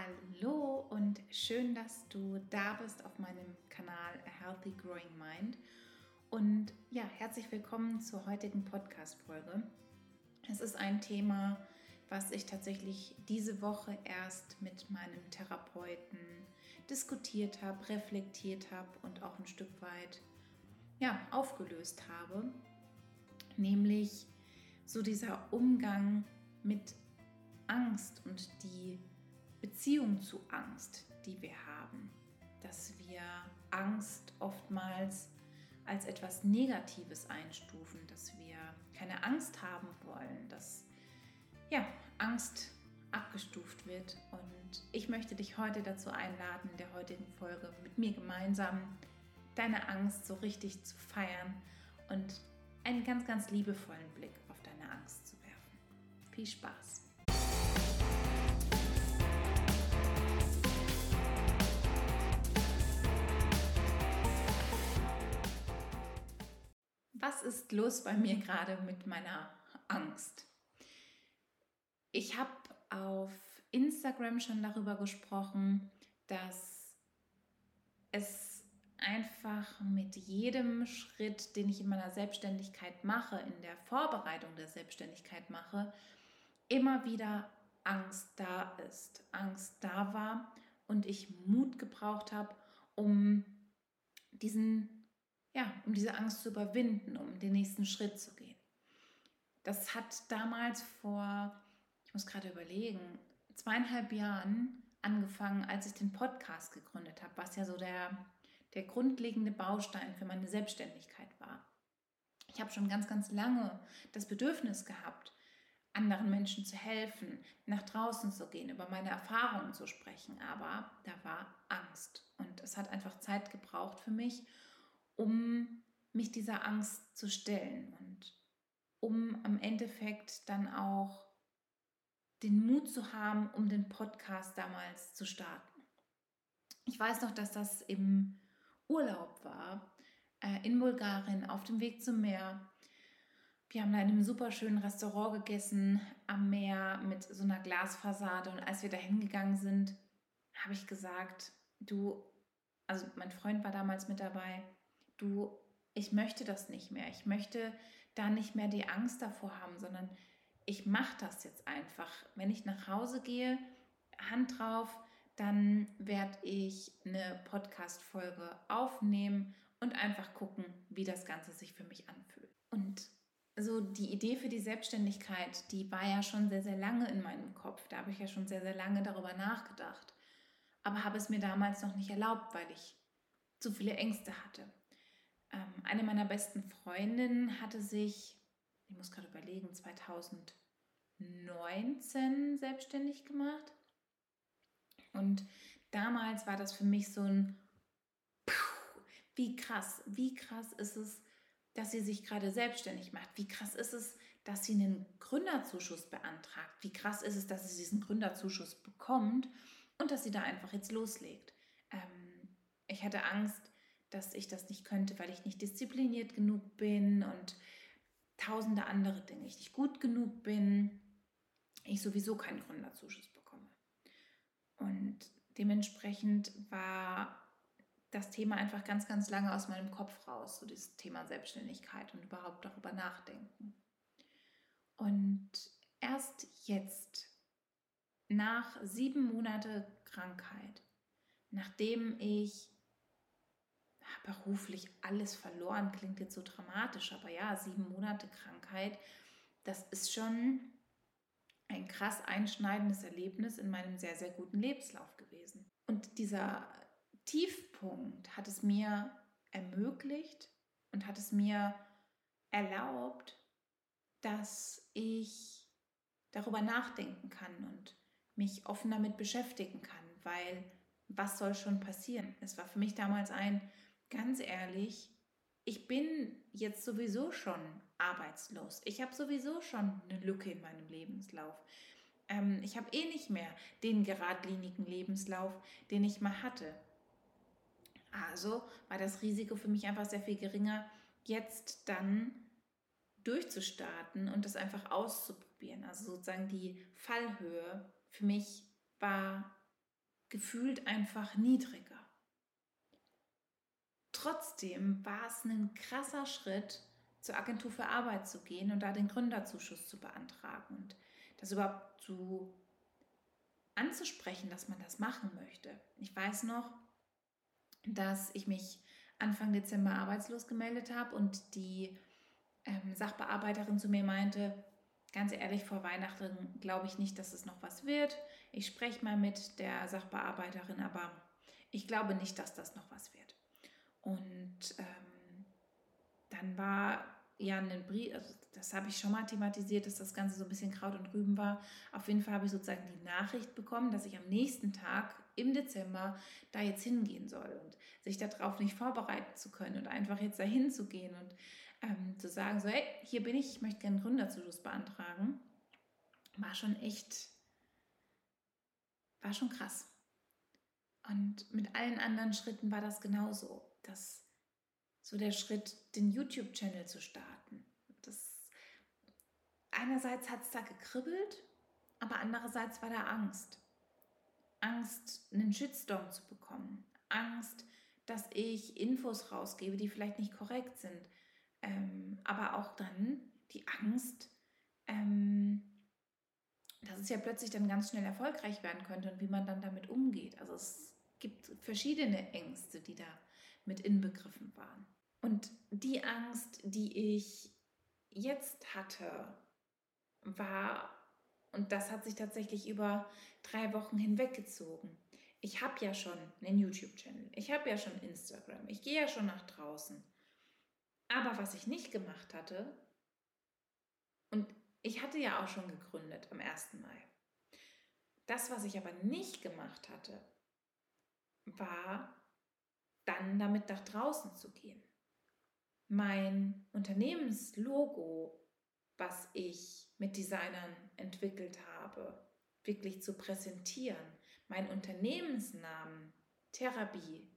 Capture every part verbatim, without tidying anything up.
Hallo und schön, dass du da bist auf meinem Kanal A Healthy Growing Mind und ja, herzlich willkommen zur heutigen Podcast-Folge. Es ist ein Thema, was ich tatsächlich diese Woche erst mit meinem Therapeuten diskutiert habe, reflektiert habe und auch ein Stück weit ja, aufgelöst habe, nämlich so dieser Umgang mit Angst und die Beziehung zu Angst, die wir haben, dass wir Angst oftmals als etwas Negatives einstufen, dass wir keine Angst haben wollen, dass ja, Angst abgestuft wird. Und ich möchte dich heute dazu einladen, in der heutigen Folge mit mir gemeinsam deine Angst so richtig zu feiern und einen ganz, ganz liebevollen Blick auf deine Angst zu werfen. Viel Spaß! Was ist los bei mir gerade mit meiner Angst? Ich habe auf Instagram schon darüber gesprochen, dass es einfach mit jedem Schritt, den ich in meiner Selbstständigkeit mache, in der Vorbereitung der Selbstständigkeit mache, immer wieder Angst da ist. Angst da war und ich Mut gebraucht habe, um diesen Ja, um diese Angst zu überwinden, um den nächsten Schritt zu gehen. Das hat damals vor, ich muss gerade überlegen, zweieinhalb Jahren angefangen, als ich den Podcast gegründet habe, was ja so der, der grundlegende Baustein für meine Selbstständigkeit war. Ich habe schon ganz, ganz lange das Bedürfnis gehabt, anderen Menschen zu helfen, nach draußen zu gehen, über meine Erfahrungen zu sprechen, aber da war Angst und es hat einfach Zeit gebraucht für mich, um mich dieser Angst zu stellen und um am Endeffekt dann auch den Mut zu haben, um den Podcast damals zu starten. Ich weiß noch, dass das im Urlaub war, äh, in Bulgarien, auf dem Weg zum Meer. Wir haben da in einem super schönen Restaurant gegessen, am Meer mit so einer Glasfassade. Und als wir da hingegangen sind, habe ich gesagt, du, also mein Freund war damals mit dabei, Du, ich möchte das nicht mehr. Ich möchte da nicht mehr die Angst davor haben, sondern ich mache das jetzt einfach. Wenn ich nach Hause gehe, Hand drauf, dann werde ich eine Podcast-Folge aufnehmen und einfach gucken, wie das Ganze sich für mich anfühlt. Und so die Idee für die Selbstständigkeit, die war ja schon sehr, sehr lange in meinem Kopf. Da habe ich ja schon sehr, sehr lange darüber nachgedacht. Aber habe es mir damals noch nicht erlaubt, weil ich zu viele Ängste hatte. Eine meiner besten Freundinnen hatte sich, ich muss gerade überlegen, zweitausendneunzehn selbstständig gemacht. Und damals war das für mich so ein, wie krass, wie krass ist es, dass sie sich gerade selbstständig macht. Wie krass ist es, dass sie einen Gründerzuschuss beantragt. Wie krass ist es, dass sie diesen Gründerzuschuss bekommt und dass sie da einfach jetzt loslegt. Ich hatte Angst, dass ich das nicht könnte, weil ich nicht diszipliniert genug bin und tausende andere Dinge, ich nicht gut genug bin, ich sowieso keinen Gründerzuschuss bekomme. Und dementsprechend war das Thema einfach ganz, ganz lange aus meinem Kopf raus, so dieses Thema Selbstständigkeit und überhaupt darüber nachdenken. Und erst jetzt, nach sieben Monate Krankheit, nachdem ich beruflich alles verloren, klingt jetzt so dramatisch, aber ja, sieben Monate Krankheit, das ist schon ein krass einschneidendes Erlebnis in meinem sehr, sehr guten Lebenslauf gewesen. Und dieser Tiefpunkt hat es mir ermöglicht und hat es mir erlaubt, dass ich darüber nachdenken kann und mich offen damit beschäftigen kann, weil was soll schon passieren? Es war für mich damals ein, ganz ehrlich, ich bin jetzt sowieso schon arbeitslos. Ich habe sowieso schon eine Lücke in meinem Lebenslauf. Ähm, ich habe eh nicht mehr den geradlinigen Lebenslauf, den ich mal hatte. Also war das Risiko für mich einfach sehr viel geringer, jetzt dann durchzustarten und das einfach auszuprobieren. Also sozusagen die Fallhöhe für mich war gefühlt einfach niedriger. Trotzdem war es ein krasser Schritt, zur Agentur für Arbeit zu gehen und da den Gründerzuschuss zu beantragen und das überhaupt zu anzusprechen, dass man das machen möchte. Ich weiß noch, dass ich mich Anfang Dezember arbeitslos gemeldet habe und die ähm, Sachbearbeiterin zu mir meinte, ganz ehrlich, vor Weihnachten glaube ich nicht, dass es noch was wird. Ich spreche mal mit der Sachbearbeiterin, aber ich glaube nicht, dass das noch was wird. Und ähm, dann war ja ein Brief, also das habe ich schon mal thematisiert, dass das Ganze so ein bisschen Kraut und Rüben war. Auf jeden Fall habe ich sozusagen die Nachricht bekommen, dass ich am nächsten Tag im Dezember da jetzt hingehen soll und sich darauf nicht vorbereiten zu können und einfach jetzt da hinzugehen und ähm, zu sagen, so hey, hier bin ich, ich möchte gerne einen Gründerzuschuss beantragen, war schon echt, war schon krass. Und mit allen anderen Schritten war das genauso, dass so der Schritt, den YouTube-Channel zu starten. Das, einerseits hat es da gekribbelt, aber andererseits war da Angst. Angst, einen Shitstorm zu bekommen. Angst, dass ich Infos rausgebe, die vielleicht nicht korrekt sind. Ähm, aber auch dann die Angst, ähm, dass es ja plötzlich dann ganz schnell erfolgreich werden könnte und wie man dann damit umgeht. Also es gibt verschiedene Ängste, die da mit inbegriffen waren. Und die Angst, die ich jetzt hatte, war, und das hat sich tatsächlich über drei Wochen hinweggezogen. Ich habe ja schon einen YouTube-Channel, ich habe ja schon Instagram, ich gehe ja schon nach draußen. Aber was ich nicht gemacht hatte, und ich hatte ja auch schon gegründet am ersten Mai. Das, was ich aber nicht gemacht hatte, war dann damit nach draußen zu gehen. Mein Unternehmenslogo, was ich mit Designern entwickelt habe, wirklich zu präsentieren, meinen Unternehmensnamen Therapie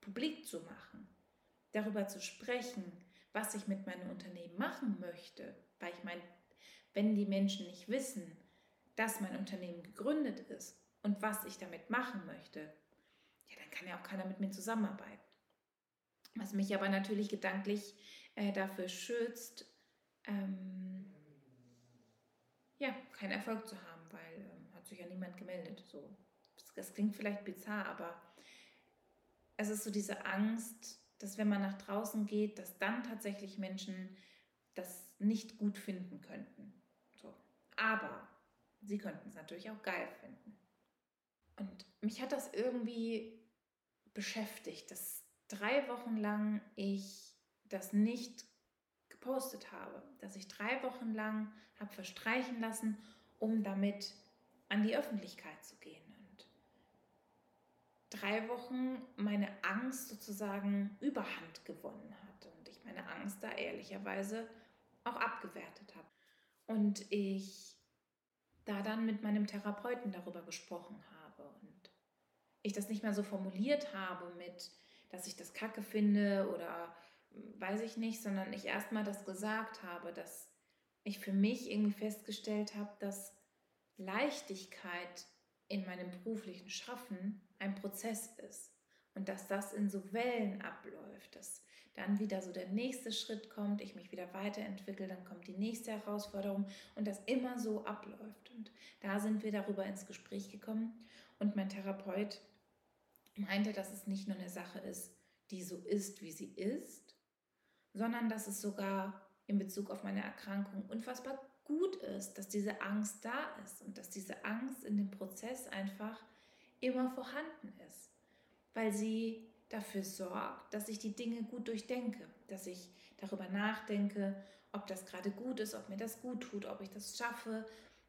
publik zu machen, darüber zu sprechen, was ich mit meinem Unternehmen machen möchte, weil ich meine, wenn die Menschen nicht wissen, dass mein Unternehmen gegründet ist und was ich damit machen möchte, ja, dann kann ja auch keiner mit mir zusammenarbeiten. Was mich aber natürlich gedanklich äh, dafür schützt, ähm, ja, keinen Erfolg zu haben, weil ähm, hat sich ja niemand gemeldet. So. Das, das klingt vielleicht bizarr, aber es ist so diese Angst, dass wenn man nach draußen geht, dass dann tatsächlich Menschen das nicht gut finden könnten. So. Aber sie könnten es natürlich auch geil finden. Und mich hat das irgendwie beschäftigt, dass drei Wochen lang ich das nicht gepostet habe. Dass ich drei Wochen lang habe verstreichen lassen, um damit an die Öffentlichkeit zu gehen. Und drei Wochen meine Angst sozusagen Überhand gewonnen hat. Und ich meine Angst da ehrlicherweise auch abgewertet habe. Und ich da dann mit meinem Therapeuten darüber gesprochen habe und ich das nicht mehr so formuliert habe mit, dass ich das Kacke finde oder weiß ich nicht, sondern ich erstmal das gesagt habe, dass ich für mich irgendwie festgestellt habe, dass Leichtigkeit in meinem beruflichen Schaffen ein Prozess ist und dass das in so Wellen abläuft, dass dann wieder so der nächste Schritt kommt, ich mich wieder weiterentwickle, dann kommt die nächste Herausforderung und das immer so abläuft. Und da sind wir darüber ins Gespräch gekommen und mein Therapeut meinte, dass es nicht nur eine Sache ist, die so ist, wie sie ist, sondern dass es sogar in Bezug auf meine Erkrankung unfassbar gut ist, dass diese Angst da ist und dass diese Angst in dem Prozess einfach immer vorhanden ist, weil sie dafür sorgt, dass ich die Dinge gut durchdenke, dass ich darüber nachdenke, ob das gerade gut ist, ob mir das gut tut, ob ich das schaffe,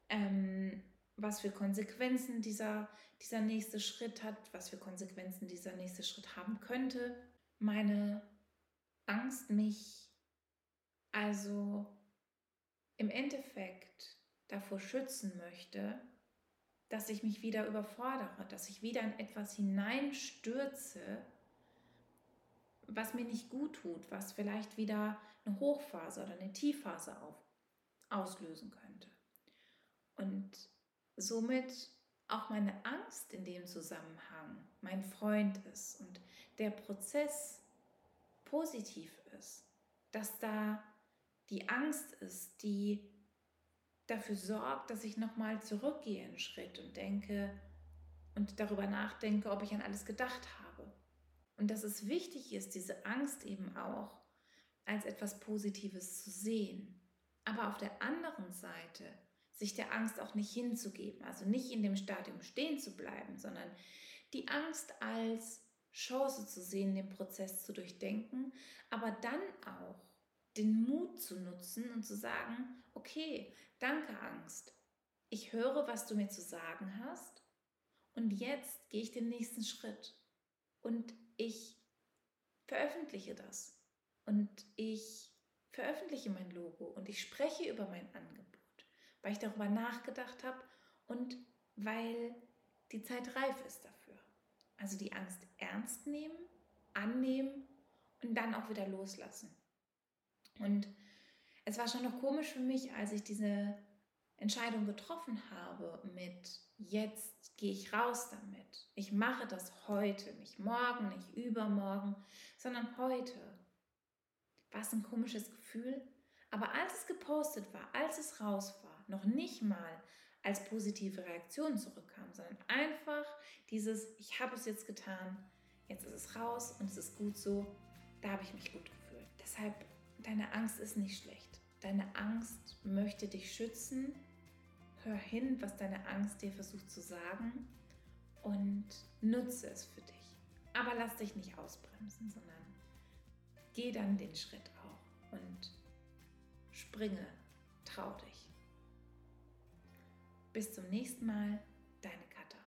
ähm, was für Konsequenzen dieser, dieser nächste Schritt hat, was für Konsequenzen dieser nächste Schritt haben könnte. Meine Angst, mich also im Endeffekt davor schützen möchte, dass ich mich wieder überfordere, dass ich wieder in etwas hineinstürze, was mir nicht gut tut, was vielleicht wieder eine Hochphase oder eine Tiefphase auf, auslösen könnte. Und somit auch meine Angst in dem Zusammenhang mein Freund ist und der Prozess positiv ist, dass da die Angst ist, die dafür sorgt, dass ich nochmal zurückgehe einen Schritt und denke und darüber nachdenke, ob ich an alles gedacht habe. Und dass es wichtig ist, diese Angst eben auch als etwas Positives zu sehen. Aber auf der anderen Seite sich der Angst auch nicht hinzugeben, also nicht in dem Stadium stehen zu bleiben, sondern die Angst als Chance zu sehen, den Prozess zu durchdenken, aber dann auch den Mut zu nutzen und zu sagen, okay, danke Angst, ich höre, was du mir zu sagen hast und jetzt gehe ich den nächsten Schritt und ich veröffentliche das und ich veröffentliche mein Logo und ich spreche über mein Angebot, weil ich darüber nachgedacht habe und weil die Zeit reif ist dafür. Also die Angst ernst nehmen, annehmen und dann auch wieder loslassen. Und es war schon noch komisch für mich, als ich diese Entscheidung getroffen habe mit jetzt gehe ich raus damit. Ich mache das heute, nicht morgen, nicht übermorgen, sondern heute. War es ein komisches Gefühl? Aber als es gepostet war, als es raus war, noch nicht mal als positive Reaktion zurückkam, sondern einfach dieses, ich habe es jetzt getan, jetzt ist es raus und es ist gut so, da habe ich mich gut gefühlt. Deshalb, deine Angst ist nicht schlecht. Deine Angst möchte dich schützen. Hör hin, was deine Angst dir versucht zu sagen und nutze es für dich. Aber lass dich nicht ausbremsen, sondern geh dann den Schritt auch und springe, trau dich. Bis zum nächsten Mal.